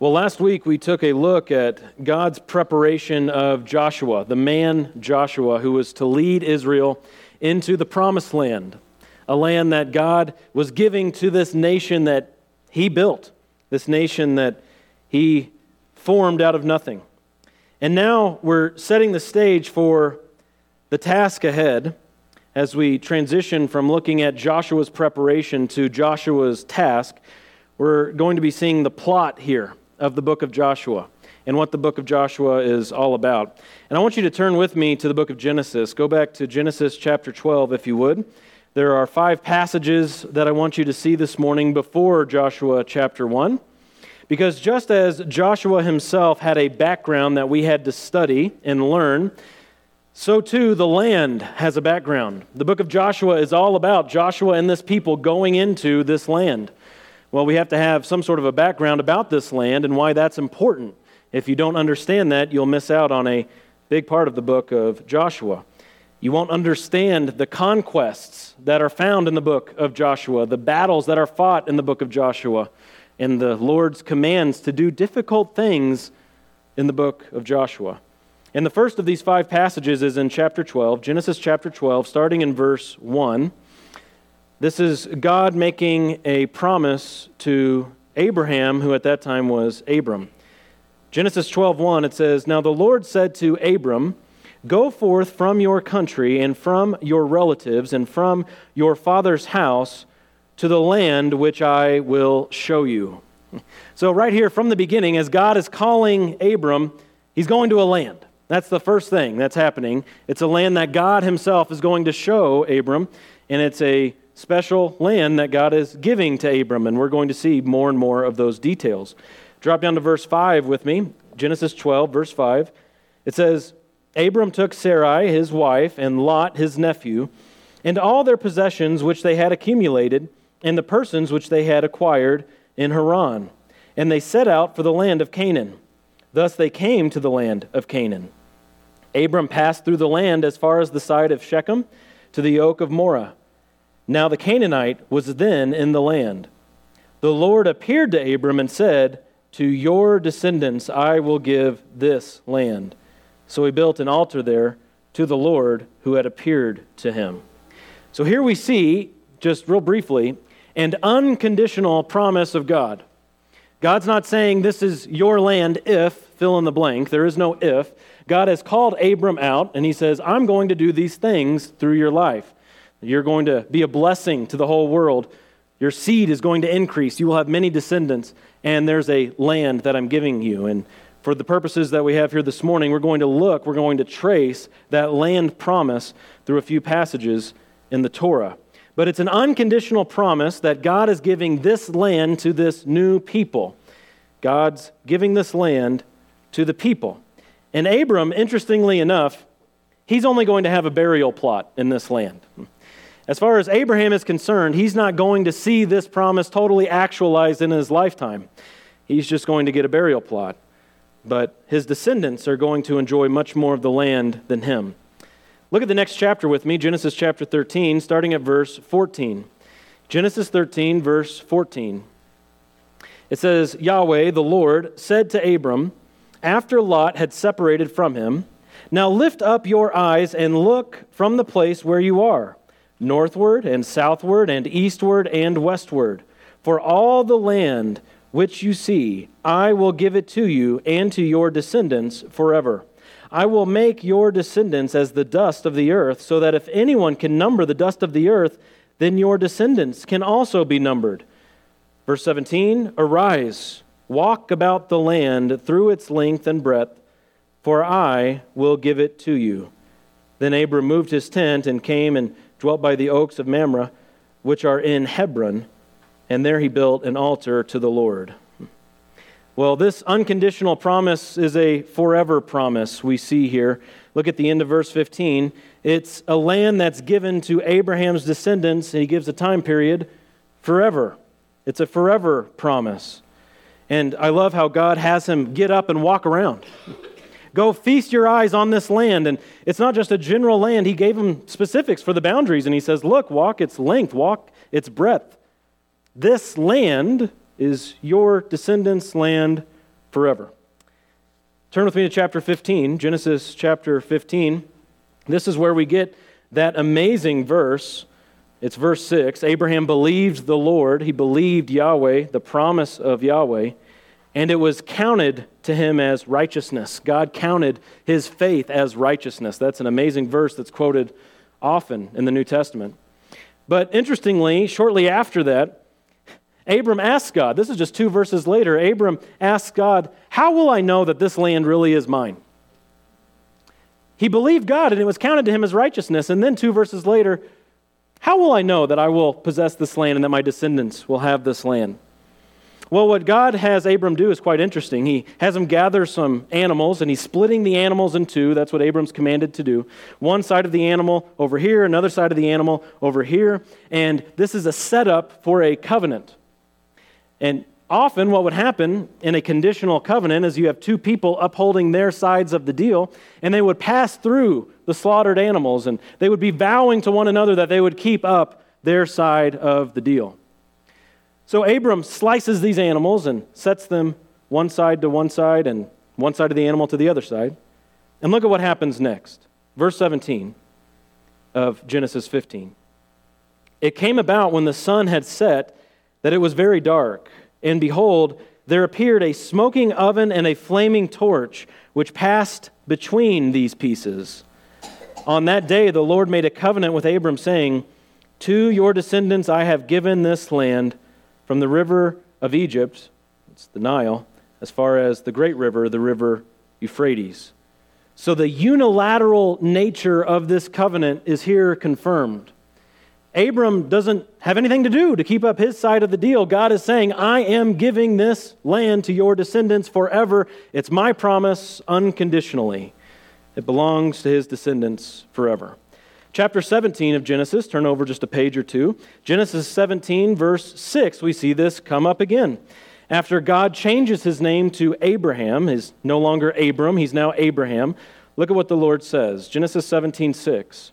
Well, last week we took a look at God's preparation of Joshua, the man Joshua, who was to lead Israel into the promised land, a land that God was giving to this nation that he built, this nation that he formed out of nothing. And now we're setting the stage for the task ahead as we transition from looking at Joshua's preparation to Joshua's task. We're going to be seeing the plot here of the book of Joshua and what the book of Joshua is all about. And I want you to turn with me to the book of Genesis. Go back to Genesis chapter 12, if you would. There are 5 passages that I want you to see this morning before Joshua chapter 1, because just as Joshua himself had a background that we had to study and learn, so too the land has a background. The book of Joshua is all about Joshua and this people going into this land. Well, we have to have some sort of a background about this land and why that's important. If you don't understand that, you'll miss out on a big part of the book of Joshua. You won't understand the conquests that are found in the book of Joshua, the battles that are fought in the book of Joshua, and the Lord's commands to do difficult things in the book of Joshua. And the first of these 5 passages is in chapter 12, Genesis chapter 12, starting in verse 1. This is God making a promise to Abraham, who at that time was Abram. Genesis 12:1, it says, "Now the Lord said to Abram, go forth from your country and from your relatives and from your father's house to the land which I will show you." So right here from the beginning, as God is calling Abram, he's going to a land. That's the first thing that's happening. It's a land that God himself is going to show Abram, and it's a special land that God is giving to Abram, and we're going to see more and more of those details. Drop down to verse 5 with me, Genesis 12, verse 5. It says, "Abram took Sarai, his wife, and Lot, his nephew, and all their possessions which they had accumulated, and the persons which they had acquired in Haran, and they set out for the land of Canaan. Thus they came to the land of Canaan. Abram passed through the land as far as the side of Shechem to the oak of Moreh. Now the Canaanite was then in the land. The Lord appeared to Abram and said, to your descendants I will give this land. So he built an altar there to the Lord who had appeared to him." So here we see, just real briefly, an unconditional promise of God. God's not saying this is your land if, fill in the blank. There is no if. God has called Abram out and he says, I'm going to do these things through your life. You're going to be a blessing to the whole world. Your seed is going to increase. You will have many descendants, and there's a land that I'm giving you. And for the purposes that we have here this morning, we're going to trace that land promise through a few passages in the Torah. But it's an unconditional promise that God is giving this land to this new people. God's giving this land to the people. And Abram, interestingly enough, he's only going to have a burial plot in this land. As far as Abraham is concerned, he's not going to see this promise totally actualized in his lifetime. He's just going to get a burial plot. But his descendants are going to enjoy much more of the land than him. Look at the next chapter with me, Genesis chapter 13, starting at verse 14. Genesis 13, verse 14. It says, "Yahweh, the Lord, said to Abram, after Lot had separated from him, now lift up your eyes and look from the place where you are, northward and southward and eastward and westward. For all the land which you see, I will give it to you and to your descendants forever. I will make your descendants as the dust of the earth, so that if anyone can number the dust of the earth, then your descendants can also be numbered." Verse 17, "Arise, walk about the land through its length and breadth, for I will give it to you." Then Abram moved his tent and came and dwelt by the oaks of Mamre, which are in Hebron, and there he built an altar to the Lord. Well, this unconditional promise is a forever promise we see here. Look at the end of verse 15. It's a land that's given to Abraham's descendants, and he gives a time period, forever. It's a forever promise. And I love how God has him get up and walk around. Go feast your eyes on this land. And it's not just a general land. He gave them specifics for the boundaries. And he says, look, walk its length, walk its breadth. This land is your descendants' land forever. Turn with me to chapter 15, Genesis chapter 15. This is where we get that amazing verse. It's verse 6. Abraham believed the Lord. He believed Yahweh, the promise of Yahweh, and it was counted to him as righteousness. God counted his faith as righteousness. That's an amazing verse that's quoted often in the New Testament. But interestingly, shortly after that, Abram asks God, this is just 2 verses later, Abram asks God, how will I know that this land really is mine? He believed God and it was counted to him as righteousness. And then 2 verses later, how will I know that I will possess this land and that my descendants will have this land? Well, what God has Abram do is quite interesting. He has him gather some animals, and he's splitting the animals in two. That's what Abram's commanded to do. One side of the animal over here, another side of the animal over here. And this is a setup for a covenant. And often what would happen in a conditional covenant is you have two people upholding their sides of the deal, and they would pass through the slaughtered animals, and they would be vowing to one another that they would keep up their side of the deal. So Abram slices these animals and sets them one side to one side and one side of the animal to the other side. And look at what happens next. Verse 17 of Genesis 15. It came about when the sun had set that it was very dark, and behold, there appeared a smoking oven and a flaming torch which passed between these pieces. On that day the Lord made a covenant with Abram, saying, "To your descendants I have given this land, from the river of Egypt," it's the Nile, as far as the great river, the river Euphrates. So the unilateral nature of this covenant is here confirmed. Abram doesn't have anything to do to keep up his side of the deal. God is saying, I am giving this land to your descendants forever. It's my promise unconditionally. It belongs to his descendants forever. Chapter 17 of Genesis, turn over just a page or two. Genesis 17, verse 6, we see this come up again. After God changes his name to Abraham, he's no longer Abram, he's now Abraham. Look at what the Lord says, Genesis 17, 6.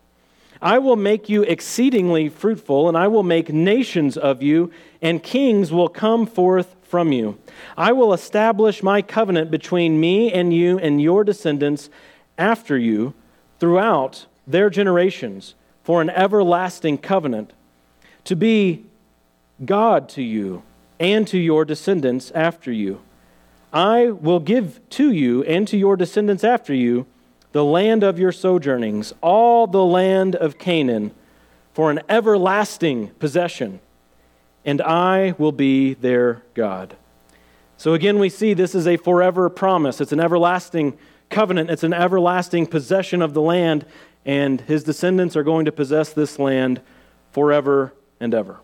I will make you exceedingly fruitful, and I will make nations of you, and kings will come forth from you. I will establish my covenant between me and you and your descendants after you throughout their generations, for an everlasting covenant, to be God to you and to your descendants after you. I will give to you and to your descendants after you the land of your sojournings, all the land of Canaan, for an everlasting possession, and I will be their God. So again, we see this is a forever promise. It's an everlasting covenant. It's an everlasting possession of the land, and his descendants are going to possess this land forever and ever.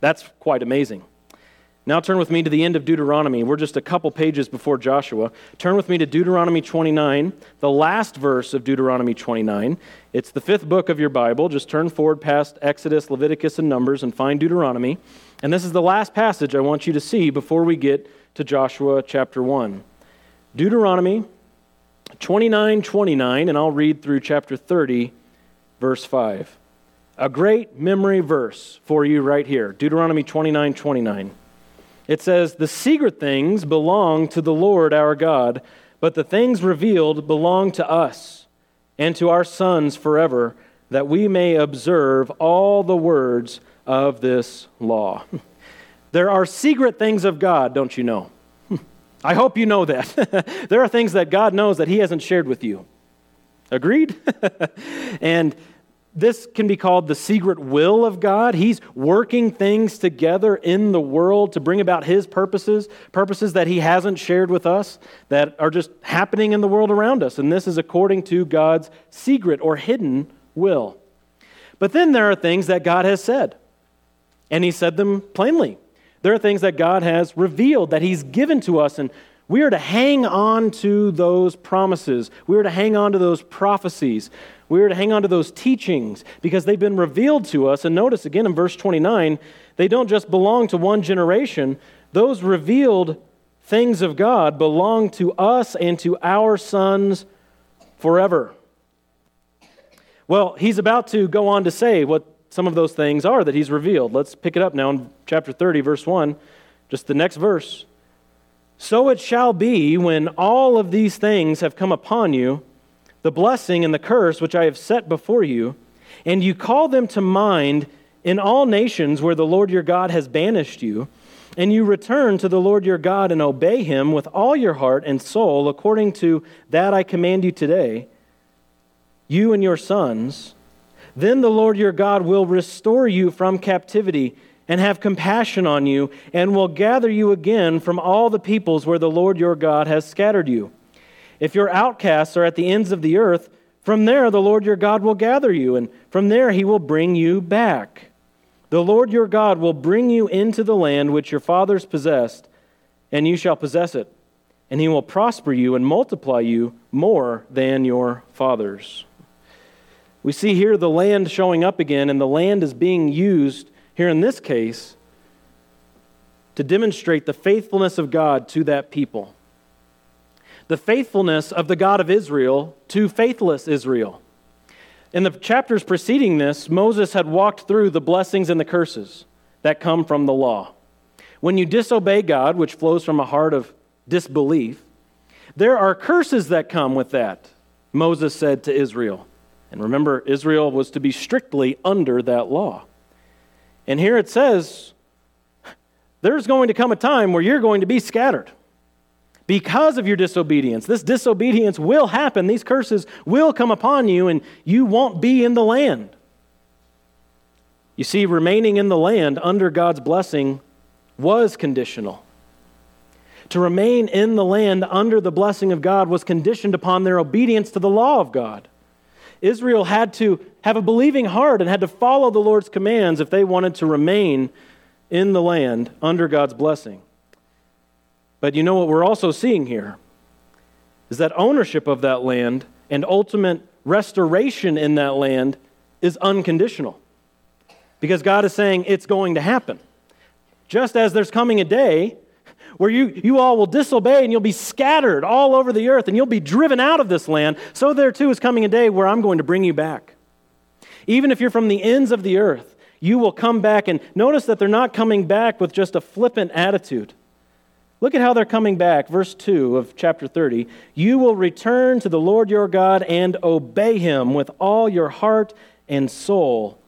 That's quite amazing. Now turn with me to the end of Deuteronomy. We're just a couple pages before Joshua. Turn with me to Deuteronomy 29, the last verse of Deuteronomy 29. It's the 5th book of your Bible. Just turn forward past Exodus, Leviticus, and Numbers and find Deuteronomy. And this is the last passage I want you to see before we get to Joshua chapter 1. Deuteronomy 29:29, and I'll read through chapter 30, verse 5. A great memory verse for you right here, Deuteronomy 29:29. It says, the secret things belong to the Lord our God, but the things revealed belong to us and to our sons forever, that we may observe all the words of this law. There are secret things of God, don't you know? I hope you know that. There are things that God knows that he hasn't shared with you. Agreed? And this can be called the secret will of God. He's working things together in the world to bring about his purposes, purposes that he hasn't shared with us, that are just happening in the world around us. And this is according to God's secret or hidden will. But then there are things that God has said, and he said them plainly. There are things that God has revealed, that he's given to us, and we are to hang on to those promises. We are to hang on to those prophecies. We are to hang on to those teachings, because they've been revealed to us. And notice again in verse 29, they don't just belong to one generation. Those revealed things of God belong to us and to our sons forever. Well, he's about to go on to say what some of those things are that he's revealed. Let's pick it up now in chapter 30, verse 1, just the next verse. So it shall be when all of these things have come upon you, the blessing and the curse which I have set before you, and you call them to mind in all nations where the Lord your God has banished you, and you return to the Lord your God and obey him with all your heart and soul according to that I command you today, you and your sons, then the Lord your God will restore you from captivity and have compassion on you, and will gather you again from all the peoples where the Lord your God has scattered you. If your outcasts are at the ends of the earth, from there the Lord your God will gather you, and from there he will bring you back. The Lord your God will bring you into the land which your fathers possessed, and you shall possess it, and he will prosper you and multiply you more than your fathers. We see here the land showing up again, and the land is being used here in this case to demonstrate the faithfulness of God to that people. The faithfulness of the God of Israel to faithless Israel. In the chapters preceding this, Moses had walked through the blessings and the curses that come from the law. When you disobey God, which flows from a heart of disbelief, there are curses that come with that, Moses said to Israel. And remember, Israel was to be strictly under that law. And here it says, there's going to come a time where you're going to be scattered because of your disobedience. This disobedience will happen. These curses will come upon you, and you won't be in the land. You see, remaining in the land under God's blessing was conditional. To remain in the land under the blessing of God was conditioned upon their obedience to the law of God. Israel had to have a believing heart and had to follow the Lord's commands if they wanted to remain in the land under God's blessing. But you know what we're also seeing here is that ownership of that land and ultimate restoration in that land is unconditional, because God is saying it's going to happen. Just as there's coming a day where you all will disobey and you'll be scattered all over the earth and you'll be driven out of this land, so there too is coming a day where I'm going to bring you back. Even if you're from the ends of the earth, you will come back, and notice that they're not coming back with just a flippant attitude. Look at how they're coming back. Verse 2 of chapter 30, you will return to the Lord your God and obey him with all your heart and soul,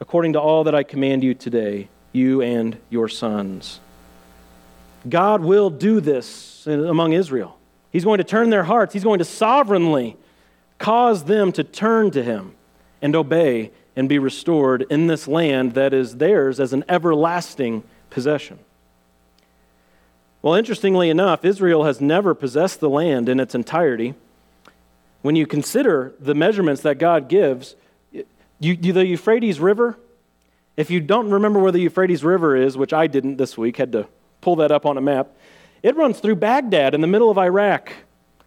according to all that I command you today, you and your sons. God will do this among Israel. He's going to turn their hearts. He's going to sovereignly cause them to turn to him and obey and be restored in this land that is theirs as an everlasting possession. Well, interestingly enough, Israel has never possessed the land in its entirety. When you consider the measurements that God gives, the Euphrates River, if you don't remember where the Euphrates River is, which I didn't this week, had to pull that up on a map. It runs through Baghdad in the middle of Iraq.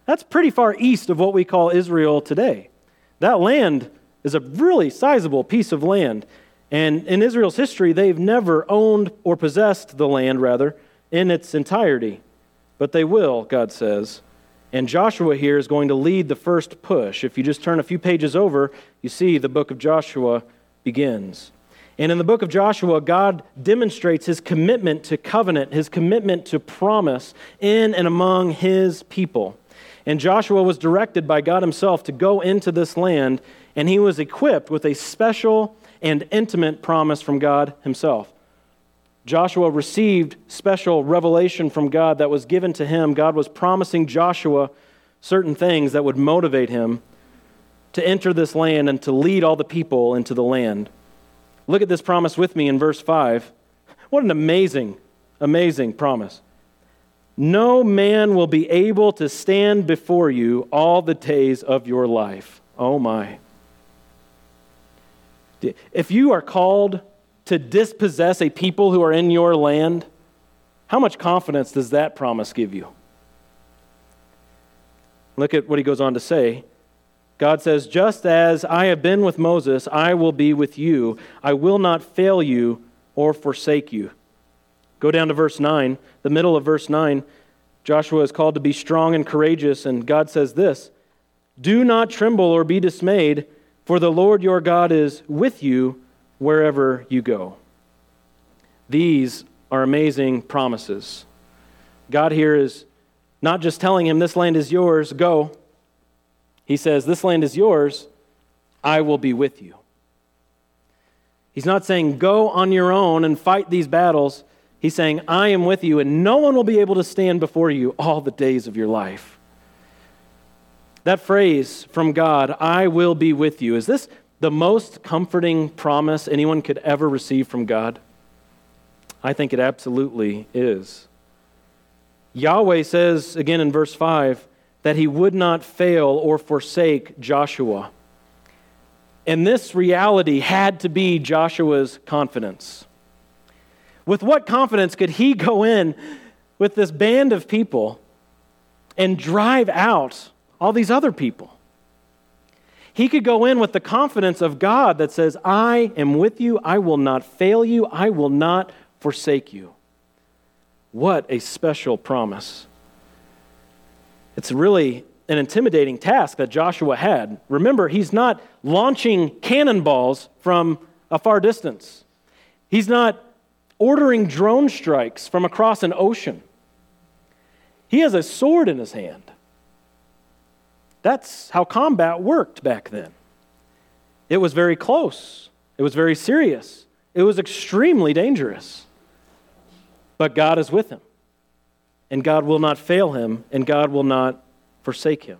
That's pretty far east of what we call Israel today. That land is a really sizable piece of land. And in Israel's history, they've never owned or possessed the land, rather, in its entirety. But they will, God says. And Joshua here is going to lead the first push. If you just turn a few pages over, you see the book of Joshua begins. And in the book of Joshua, God demonstrates his commitment to covenant, his commitment to promise in and among his people. And Joshua was directed by God himself to go into this land, and he was equipped with a special and intimate promise from God himself. Joshua received special revelation from God that was given to him. God was promising Joshua certain things that would motivate him to enter this land and to lead all the people into the land. Look at this promise with me in verse 5. What an amazing, amazing promise. No man will be able to stand before you all the days of your life. Oh my. If you are called to dispossess a people who are in your land, how much confidence does that promise give you? Look at what he goes on to say. God says, just as I have been with Moses, I will be with you. I will not fail you or forsake you. Go down to verse 9, the middle of verse 9. Joshua is called to be strong and courageous, and God says this, do not tremble or be dismayed, for the Lord your God is with you wherever you go. These are amazing promises. God here is not just telling him, this land is yours, go. He says, this land is yours, I will be with you. He's not saying, go on your own and fight these battles. He's saying, I am with you, and no one will be able to stand before you all the days of your life. That phrase from God, I will be with you, is this the most comforting promise anyone could ever receive from God? I think it absolutely is. Yahweh says, again in verse 5, that he would not fail or forsake Joshua. And this reality had to be Joshua's confidence. With what confidence could he go in with this band of people and drive out all these other people? He could go in with the confidence of God that says, I am with you, I will not fail you, I will not forsake you. What a special promise. It's really an intimidating task that Joshua had. Remember, he's not launching cannonballs from a far distance. He's not ordering drone strikes from across an ocean. He has a sword in his hand. That's how combat worked back then. It was very close. It was very serious. It was extremely dangerous. But God is with him. And God will not fail him, and God will not forsake him.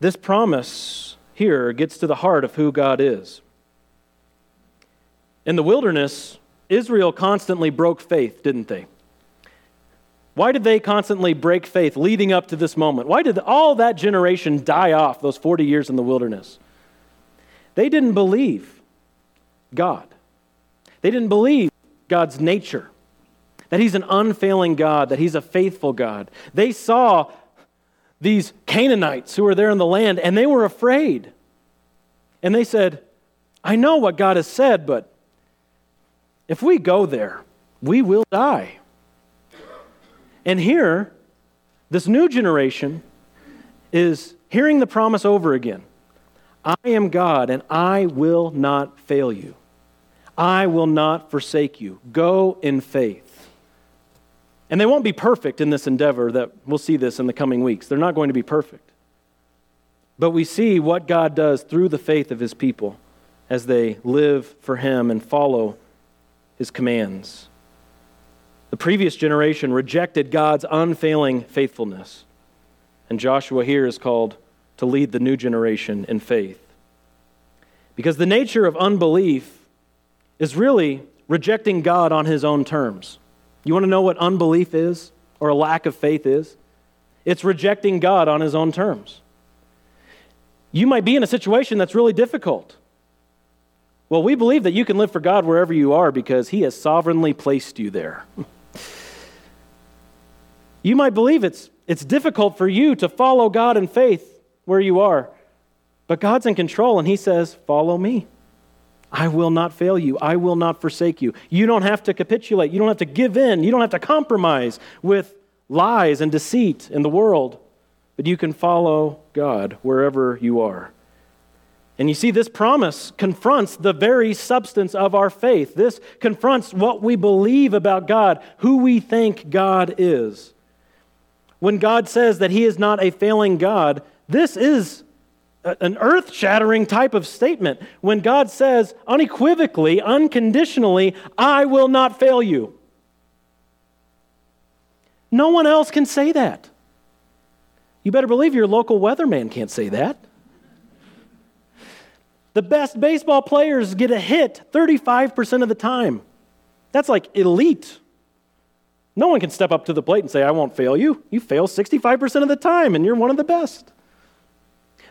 This promise here gets to the heart of who God is. In the wilderness, Israel constantly broke faith, didn't they? Why did they constantly break faith leading up to this moment? Why did all that generation die off, those 40 years in the wilderness? They didn't believe God. They didn't believe God's nature, that he's an unfailing God, that he's a faithful God. They saw these Canaanites who were there in the land, and they were afraid. And they said, I know what God has said, but if we go there, we will die. And here, this new generation is hearing the promise over again. I am God, and I will not fail you. I will not forsake you. Go in faith. And they won't be perfect in this endeavor, that we'll see this in the coming weeks. They're not going to be perfect. But we see what God does through the faith of his people as they live for him and follow his commands. The previous generation rejected God's unfailing faithfulness. And Joshua here is called to lead the new generation in faith. Because the nature of unbelief is really rejecting God on his own terms. You want to know what unbelief is, or a lack of faith is? It's rejecting God on his own terms. You might be in a situation that's really difficult. Well, we believe that you can live for God wherever you are because he has sovereignly placed you there. You might believe it's difficult for you to follow God in faith where you are, but God's in control, and he says, follow me. I will not fail you. I will not forsake you. You don't have to capitulate. You don't have to give in. You don't have to compromise with lies and deceit in the world. But you can follow God wherever you are. And you see, this promise confronts the very substance of our faith. This confronts what we believe about God, who we think God is. When God says that he is not a failing God, this is an earth-shattering type of statement. When God says unequivocally, unconditionally, I will not fail you. No one else can say that. You better believe your local weatherman can't say that. The best baseball players get a hit 35% of the time. That's like elite. No one can step up to the plate and say, I won't fail you. You fail 65% of the time, and you're one of the best.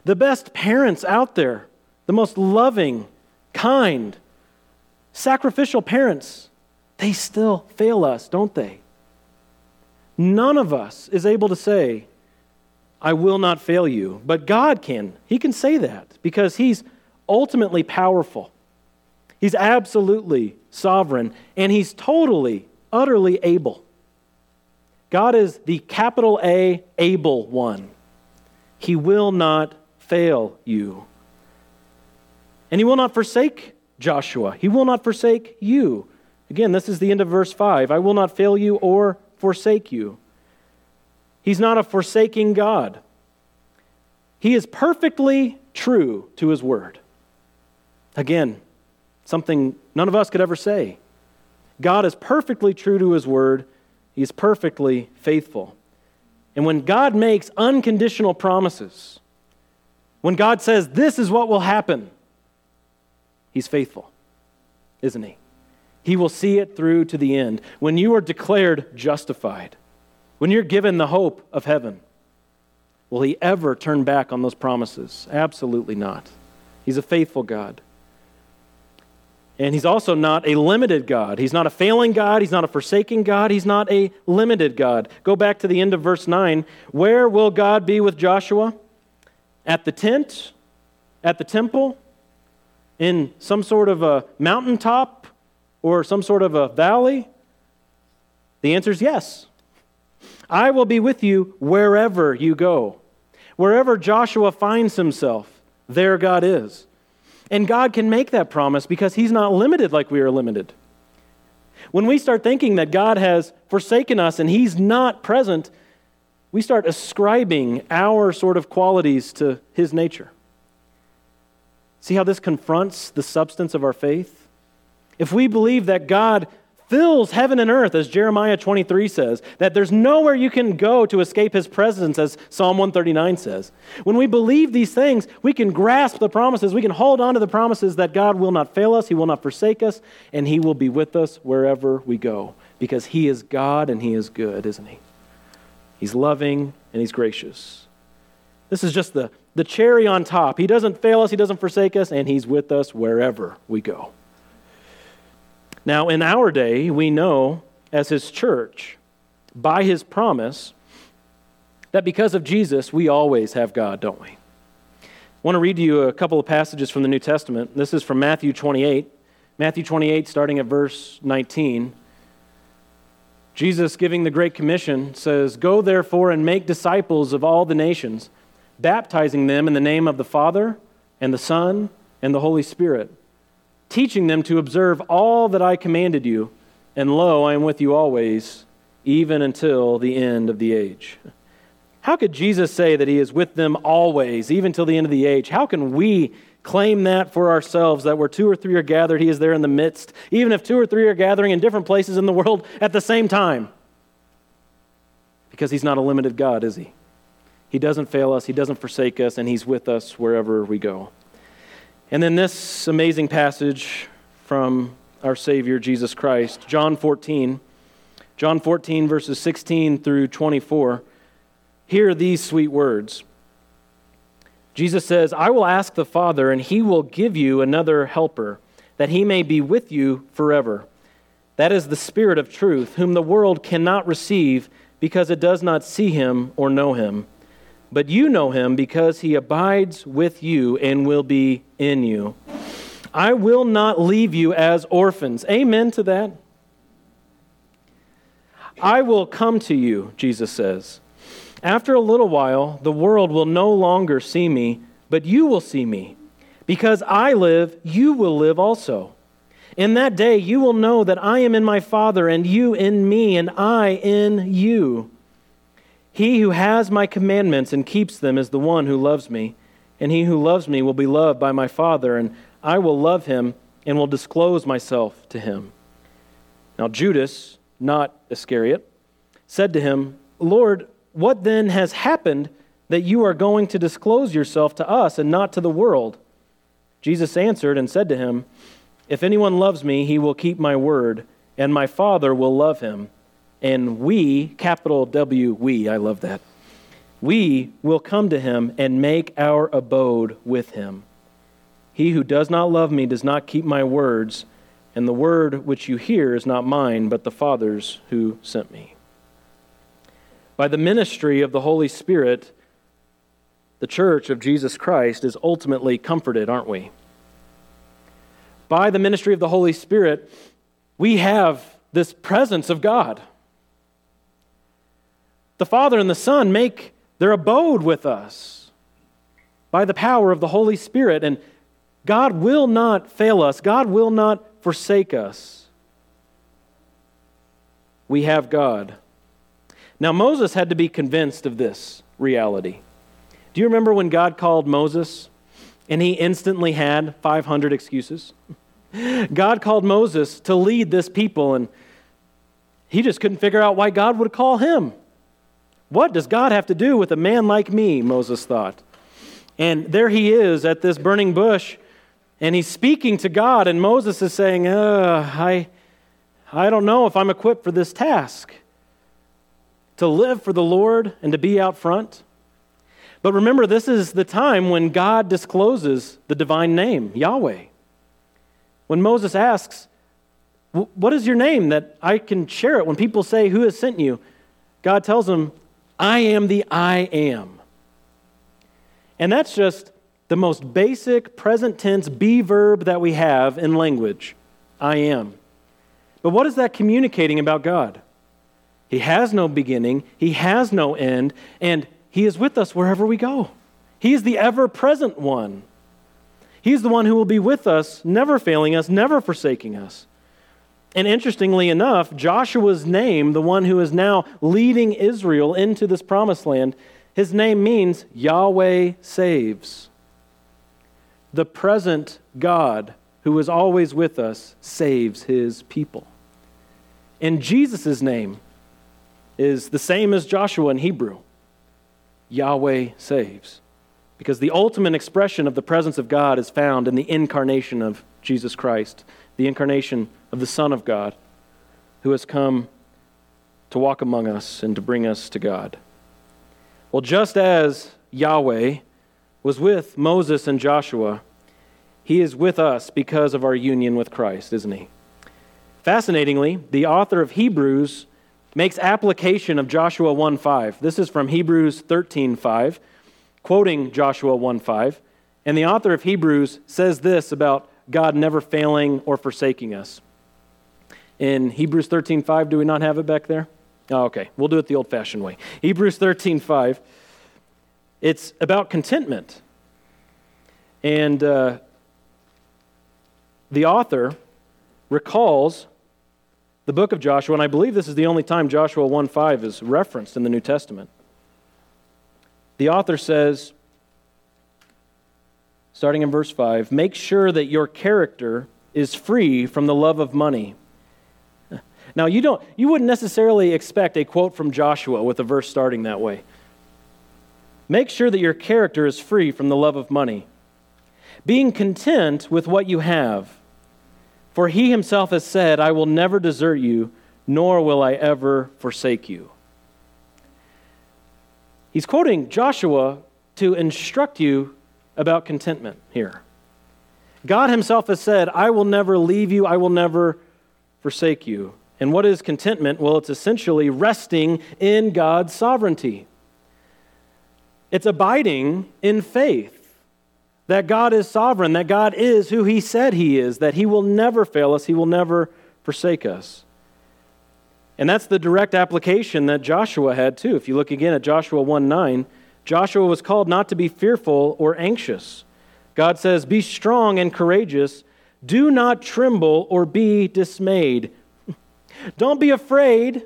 The best parents out there, the most loving, kind, sacrificial parents, they still fail us, don't they? None of us is able to say, I will not fail you. But God can. He can say that because he's ultimately powerful. He's absolutely sovereign, and he's totally, utterly able. God is the capital A, able one. He will not fail you. And he will not forsake Joshua. He will not forsake you. Again, this is the end of verse 5. I will not fail you or forsake you. He's not a forsaking God. He is perfectly true to his word. Again, something none of us could ever say. God is perfectly true to his word. He is perfectly faithful. And when God makes unconditional promises, when God says, this is what will happen, he's faithful, isn't he? He will see it through to the end. When you are declared justified, when you're given the hope of heaven, will he ever turn back on those promises? Absolutely not. He's a faithful God. And he's also not a limited God. He's not a failing God. He's not a forsaking God. He's not a limited God. Go back to the end of verse 9. Where will God be with Joshua? At the tent? At the temple? In some sort of a mountaintop? Or some sort of a valley? The answer is yes. I will be with you wherever you go. Wherever Joshua finds himself, there God is. And God can make that promise because he's not limited like we are limited. When we start thinking that God has forsaken us and he's not present, we start ascribing our sort of qualities to his nature. See how this confronts the substance of our faith? If we believe that God fills heaven and earth, as Jeremiah 23 says, that there's nowhere you can go to escape his presence, as Psalm 139 says. When we believe these things, we can grasp the promises, we can hold on to the promises that God will not fail us, he will not forsake us, and he will be with us wherever we go, because he is God and he is good, isn't he? He's loving and he's gracious. This is just the cherry on top. He doesn't fail us, he doesn't forsake us, and he's with us wherever we go. Now, in our day, we know as his church, by his promise, that because of Jesus, we always have God, don't we? I want to read to you a couple of passages from the New Testament. This is from Matthew 28. Matthew 28, starting at verse 19. Jesus, giving the Great Commission, says, "Go therefore and make disciples of all the nations, baptizing them in the name of the Father and the Son and the Holy Spirit, teaching them to observe all that I commanded you, and lo, I am with you always, even until the end of the age." How could Jesus say that he is with them always, even till the end of the age? How can we claim that for ourselves, that where two or three are gathered, he is there in the midst, even if two or three are gathering in different places in the world at the same time? Because he's not a limited God, is he? He doesn't fail us, he doesn't forsake us, and he's with us wherever we go. And then this amazing passage from our Savior, Jesus Christ, John 14. John 14, verses 16 through 24. Hear these sweet words. Jesus says, "I will ask the Father, and he will give you another helper, that he may be with you forever. That is the Spirit of truth, whom the world cannot receive, because it does not see him or know him. But you know him because he abides with you and will be in you. I will not leave you as orphans." Amen to that. "I will come to you," Jesus says. "After a little while, the world will no longer see me, but you will see me. Because I live, you will live also. In that day, you will know that I am in my Father, and you in me, and I in you. He who has my commandments and keeps them is the one who loves me, and he who loves me will be loved by my Father, and I will love him and will disclose myself to him." Now Judas, not Iscariot, said to him, "Lord, what then has happened that you are going to disclose yourself to us and not to the world?" Jesus answered and said to him, "If anyone loves me, he will keep my word, and my Father will love him. And we," capital W, we, I love that, "we will come to him and make our abode with him. He who does not love me does not keep my words, and the word which you hear is not mine, but the Father's who sent me." By the ministry of the Holy Spirit, the church of Jesus Christ is ultimately comforted, aren't we? By the ministry of the Holy Spirit, we have this presence of God. The Father and the Son make their abode with us by the power of the Holy Spirit, and God will not fail us. God will not forsake us. We have God, Now, Moses had to be convinced of this reality. Do you remember when God called Moses and he instantly had 500 excuses? God called Moses to lead this people, and he just couldn't figure out why God would call him. What does God have to do with a man like me, Moses thought. And there he is at this burning bush, and he's speaking to God, and Moses is saying, I don't know if I'm equipped for this task, to live for the Lord and to be out front. But remember, this is the time when God discloses the divine name, Yahweh. When Moses asks, what is your name that I can share it? When people say, who has sent you? God tells him, I am the I am. And that's just the most basic present tense be verb that we have in language, I am. But what is that communicating about God? He has no beginning, he has no end, and he is with us wherever we go. He is the ever-present one. He's the one who will be with us, never failing us, never forsaking us. And interestingly enough, Joshua's name, the one who is now leading Israel into this promised land, his name means Yahweh saves. The present God who is always with us saves his people. And Jesus' name is the same as Joshua in Hebrew. Yahweh saves. Because the ultimate expression of the presence of God is found in the incarnation of Jesus Christ, the incarnation of the Son of God, who has come to walk among us and to bring us to God. Well, just as Yahweh was with Moses and Joshua, he is with us because of our union with Christ, isn't he? Fascinatingly, the author of Hebrews makes application of Joshua 1:5. This is from Hebrews 13:5, quoting Joshua 1:5. And the author of Hebrews says this about God never failing or forsaking us. In Hebrews 13:5, do we not have it back there? Oh, okay, we'll do it the old-fashioned way. Hebrews 13:5. It's about contentment. And the author recalls the book of Joshua, and I believe this is the only time Joshua 1:5 is referenced in the New Testament. The author says, starting in verse 5, make sure that your character is free from the love of money. Now, you wouldn't necessarily expect a quote from Joshua with a verse starting that way. Make sure that your character is free from the love of money, being content with what you have. For he himself has said, I will never desert you, nor will I ever forsake you. He's quoting Joshua to instruct you about contentment here. God himself has said, I will never leave you, I will never forsake you. And what is contentment? Well, it's essentially resting in God's sovereignty. It's abiding in faith that God is sovereign, that God is who he said he is, that he will never fail us, he will never forsake us. And that's the direct application that Joshua had too. If you look again at Joshua 1:9, Joshua was called not to be fearful or anxious. God says, be strong and courageous. Do not tremble or be dismayed. Don't be afraid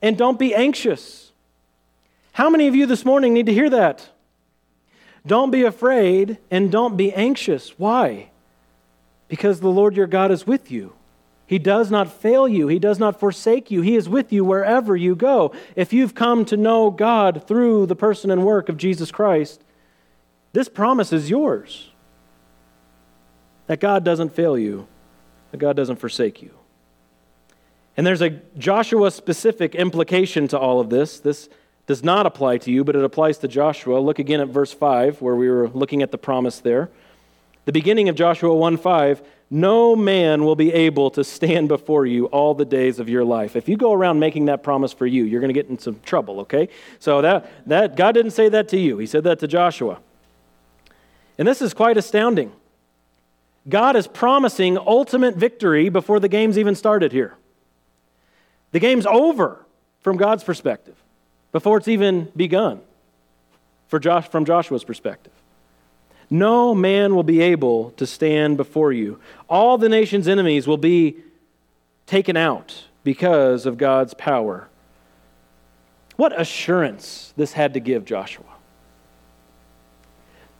and don't be anxious. How many of you this morning need to hear that? Don't be afraid and don't be anxious. Why? Because the Lord your God is with you. He does not fail you. He does not forsake you. He is with you wherever you go. If you've come to know God through the person and work of Jesus Christ, this promise is yours. That God doesn't fail you, that God doesn't forsake you. And there's a Joshua-specific implication to all of this. This does not apply to you, but it applies to Joshua. Look again at verse 5, where we were looking at the promise there. The beginning of Joshua 1:5, no man will be able to stand before you all the days of your life. If you go around making that promise for you, you're going to get in some trouble, okay? So that God didn't say that to you. He said that to Joshua. And this is quite astounding. God is promising ultimate victory before the game's even started here. The game's over from God's perspective before it's even begun from Joshua's perspective. No man will be able to stand before you. All the nation's enemies will be taken out because of God's power. What assurance this had to give Joshua.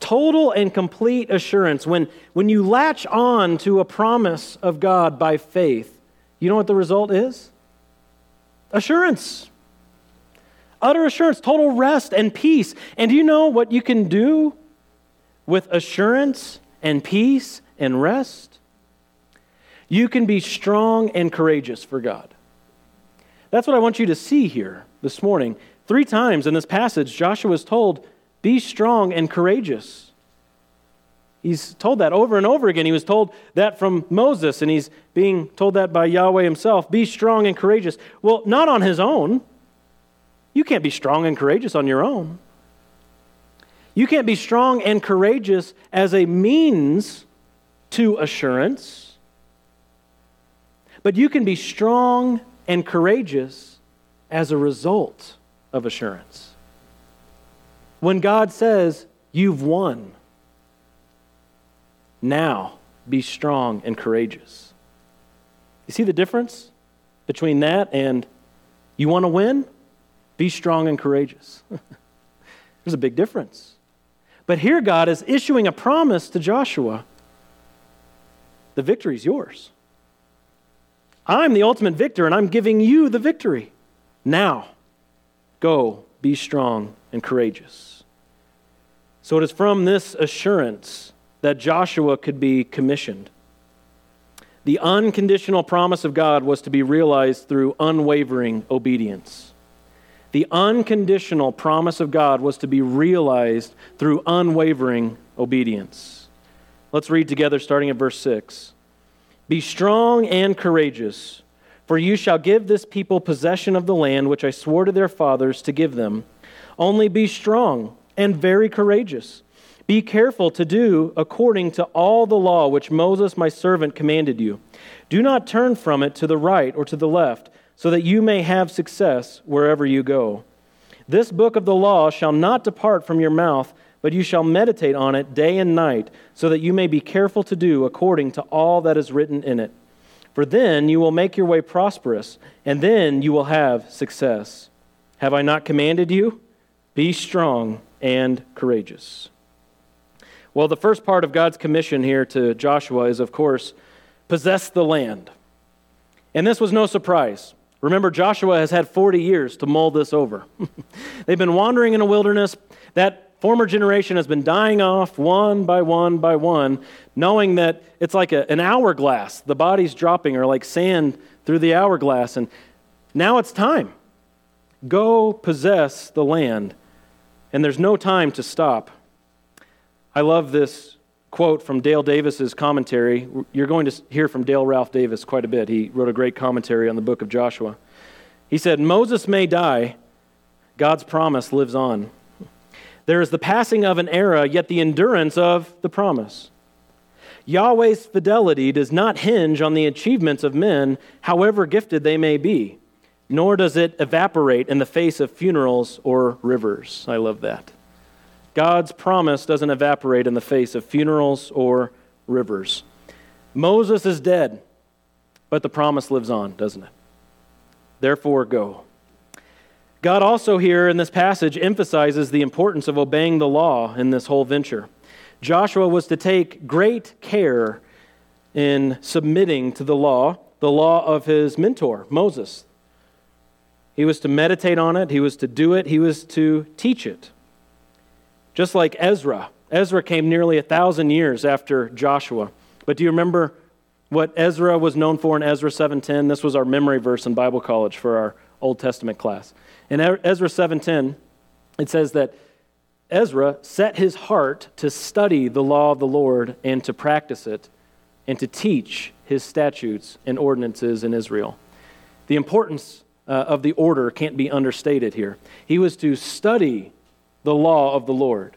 Total and complete assurance. When you latch on to a promise of God by faith, you know what the result is? Assurance. Utter assurance, total rest and peace. And do you know what you can do with assurance and peace and rest? You can be strong and courageous for God. That's what I want you to see here this morning. 3 times in this passage, Joshua is told, be strong and courageous. He's told that over and over again. He was told that from Moses, and he's being told that by Yahweh himself. Be strong and courageous. Well, not on his own. You can't be strong and courageous on your own. You can't be strong and courageous as a means to assurance. But you can be strong and courageous as a result of assurance. When God says, you've won, now be strong and courageous. You see the difference between that and you want to win? Be strong and courageous. There's a big difference. But here God is issuing a promise to Joshua. The victory's yours. I'm the ultimate victor, and I'm giving you the victory. Now, go be strong and courageous. So it is from this assurance that Joshua could be commissioned. The unconditional promise of God was to be realized through unwavering obedience. The unconditional promise of God was to be realized through unwavering obedience. Let's read together starting at verse 6. Be strong and courageous, for you shall give this people possession of the land which I swore to their fathers to give them. Only be strong and very courageous. Be careful to do according to all the law which Moses my servant commanded you. Do not turn from it to the right or to the left, so that you may have success wherever you go. This book of the law shall not depart from your mouth, but you shall meditate on it day and night, so that you may be careful to do according to all that is written in it. For then you will make your way prosperous, and then you will have success. Have I not commanded you? Be strong and courageous. Well, the first part of God's commission here to Joshua is, of course, possess the land. And this was no surprise. Remember, Joshua has had 40 years to mull this over. They've been wandering in a wilderness. That former generation has been dying off one by one by one, knowing that it's like an hourglass. The bodies dropping are like sand through the hourglass. And now it's time. Go possess the land. And there's no time to stop. I love this quote from Dale Davis's commentary. You're going to hear from Dale Ralph Davis quite a bit. He wrote a great commentary on the book of Joshua. He said, Moses may die, God's promise lives on. There is the passing of an era, yet the endurance of the promise. Yahweh's fidelity does not hinge on the achievements of men, however gifted they may be, nor does it evaporate in the face of funerals or rivers. I love that. God's promise doesn't evaporate in the face of funerals or rivers. Moses is dead, but the promise lives on, doesn't it? Therefore, go. God also here in this passage emphasizes the importance of obeying the law in this whole venture. Joshua was to take great care in submitting to the law of his mentor, Moses. He was to meditate on it, he was to do it, he was to teach it. Just like Ezra. Ezra came nearly 1,000 years after Joshua. But do you remember what Ezra was known for in Ezra 7:10? This was our memory verse in Bible college for our Old Testament class. In Ezra 7:10, it says that Ezra set his heart to study the law of the Lord and to practice it and to teach his statutes and ordinances in Israel. The importance of the order can't be understated here. He was to study the law of the Lord.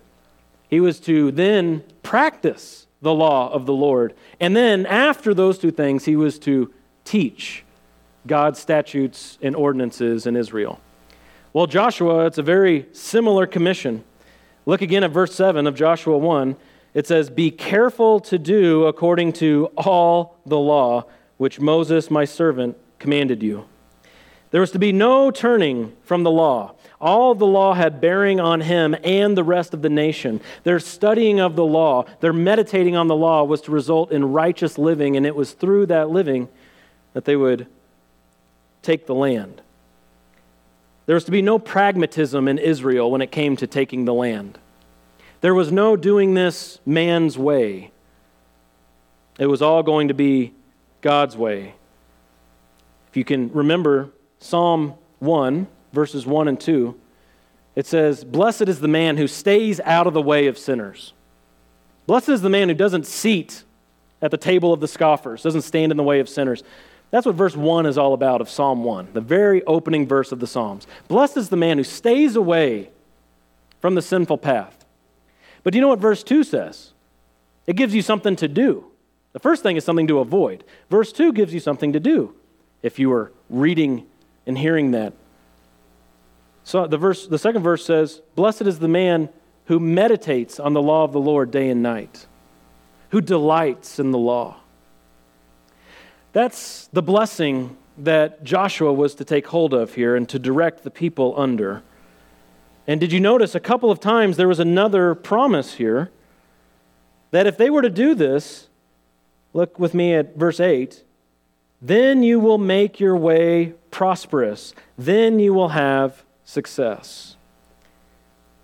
He was to then practice the law of the Lord. And then after those two things, he was to teach God's statutes and ordinances in Israel. Well, Joshua, it's a very similar commission. Look again at verse 7 of Joshua 1. It says, be careful to do according to all the law which Moses, my servant, commanded you. There was to be no turning from the law. All the law had bearing on him and the rest of the nation. Their studying of the law, their meditating on the law was to result in righteous living, and it was through that living that they would take the land. There was to be no pragmatism in Israel when it came to taking the land. There was no doing this man's way. It was all going to be God's way. If you can remember Psalm 1, verses 1 and 2, it says, "Blessed is the man who stays out of the way of sinners. Blessed is the man who doesn't sit at the table of the scoffers, doesn't stand in the way of sinners." That's what verse 1 is all about of Psalm 1, the very opening verse of the Psalms. Blessed is the man who stays away from the sinful path. But do you know what verse 2 says? It gives you something to do. The first thing is something to avoid. Verse 2 gives you something to do, if you were reading and hearing that. So the second verse says, "Blessed is the man who meditates on the law of the Lord day and night, who delights in the law." That's the blessing that Joshua was to take hold of here and to direct the people under. And did you notice a couple of times there was another promise here that if they were to do this, look with me at verse 8, "Then you will make your way prosperous. Then you will have success."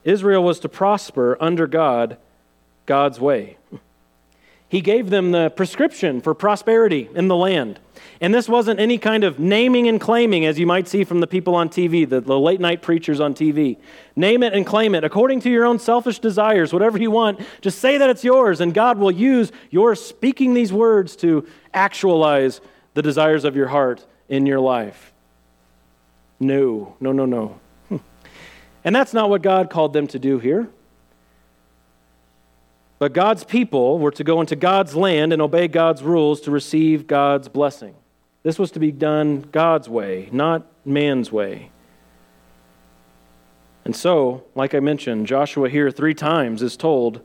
Israel was to prosper under God, God's way. He gave them the prescription for prosperity in the land. And this wasn't any kind of naming and claiming, as you might see from the people on TV, the late-night preachers on TV. Name it and claim it according to your own selfish desires, whatever you want. Just say that it's yours, and God will use your speaking these words to actualize the desires of your heart in your life. No. And that's not what God called them to do here. But God's people were to go into God's land and obey God's rules to receive God's blessing. This was to be done God's way, not man's way. And so, like I mentioned, Joshua here 3 times is told,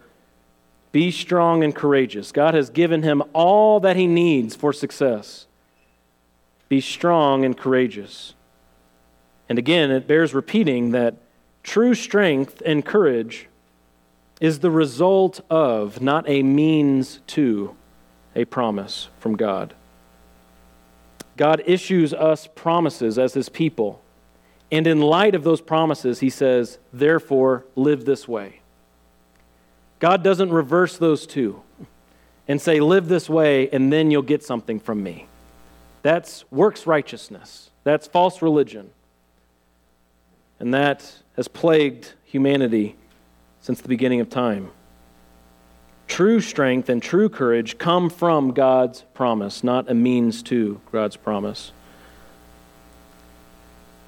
be strong and courageous. God has given him all that he needs for success. Be strong and courageous. And again, it bears repeating that true strength and courage is the result of, not a means to, a promise from God. God issues us promises as his people. And in light of those promises, he says, therefore, live this way. God doesn't reverse those two and say, live this way, and then you'll get something from me. That's works righteousness. That's false religion. And that has plagued humanity since the beginning of time. True strength and true courage come from God's promise, not a means to God's promise.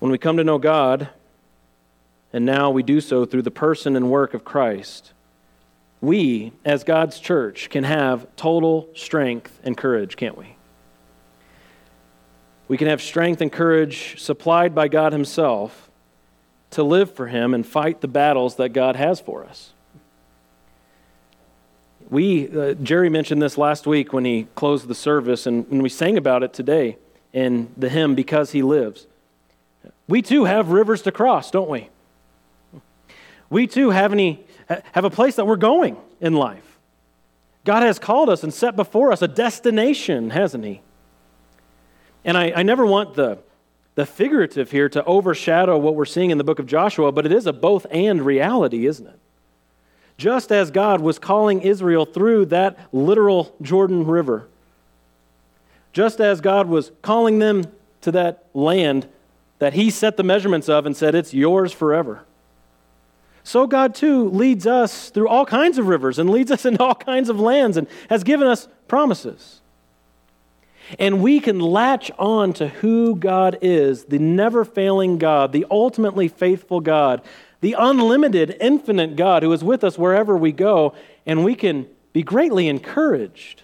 When we come to know God, and now we do so through the person and work of Christ, we, as God's church, can have total strength and courage, can't we? We can have strength and courage supplied by God himself to live for him and fight the battles that God has for us. Jerry mentioned this last week when he closed the service, and when we sang about it today in the hymn, Because He Lives. We too have rivers to cross, don't we? We too have a place that we're going in life. God has called us and set before us a destination, hasn't he? And I never want the figurative here to overshadow what we're seeing in the book of Joshua, but it is a both and reality, isn't it? Just as God was calling Israel through that literal Jordan River, just as God was calling them to that land that he set the measurements of and said, it's yours forever, so God too leads us through all kinds of rivers and leads us into all kinds of lands and has given us promises. And we can latch on to who God is, the never-failing God, the ultimately faithful God, the unlimited, infinite God who is with us wherever we go, and we can be greatly encouraged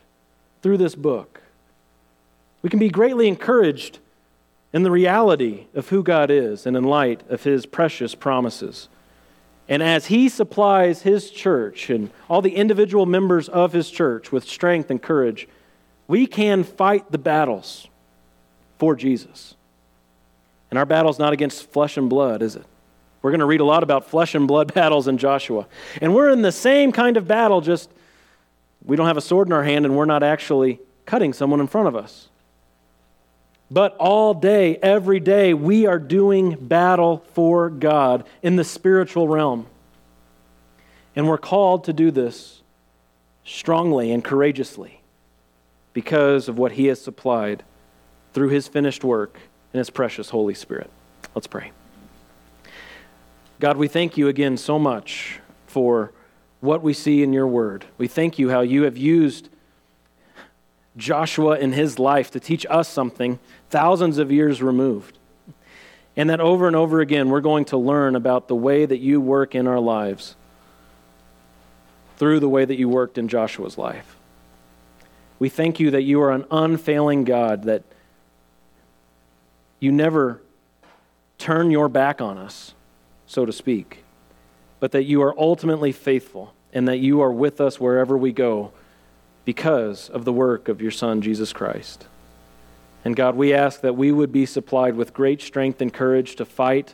through this book. We can be greatly encouraged in the reality of who God is and in light of his precious promises. And as he supplies his church and all the individual members of his church with strength and courage, we can fight the battles for Jesus. And our battle's not against flesh and blood, is it? We're going to read a lot about flesh and blood battles in Joshua. And we're in the same kind of battle, just we don't have a sword in our hand and we're not actually cutting someone in front of us. But all day, every day, we are doing battle for God in the spiritual realm. And we're called to do this strongly and courageously because of what He has supplied through His finished work and His precious Holy Spirit. Let's pray. God, we thank You again so much for what we see in Your Word. We thank You how You have used Joshua in his life to teach us something thousands of years removed. And that over and over again, we're going to learn about the way that You work in our lives through the way that You worked in Joshua's life. We thank You that You are an unfailing God, that You never turn Your back on us, so to speak, but that You are ultimately faithful and that You are with us wherever we go, because of the work of Your Son, Jesus Christ. And God, we ask that we would be supplied with great strength and courage to fight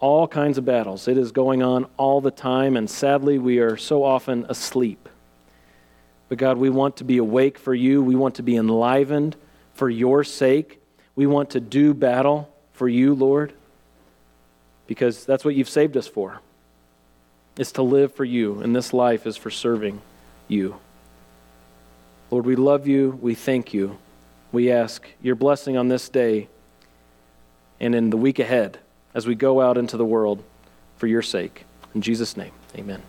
all kinds of battles. It is going on all the time, and sadly, we are so often asleep. But God, we want to be awake for You. We want to be enlivened for Your sake. We want to do battle for You, Lord, because that's what You've saved us for, is to live for You, and this life is for serving You. Lord, we love You. We thank You. We ask Your blessing on this day and in the week ahead as we go out into the world for Your sake. In Jesus' name, amen.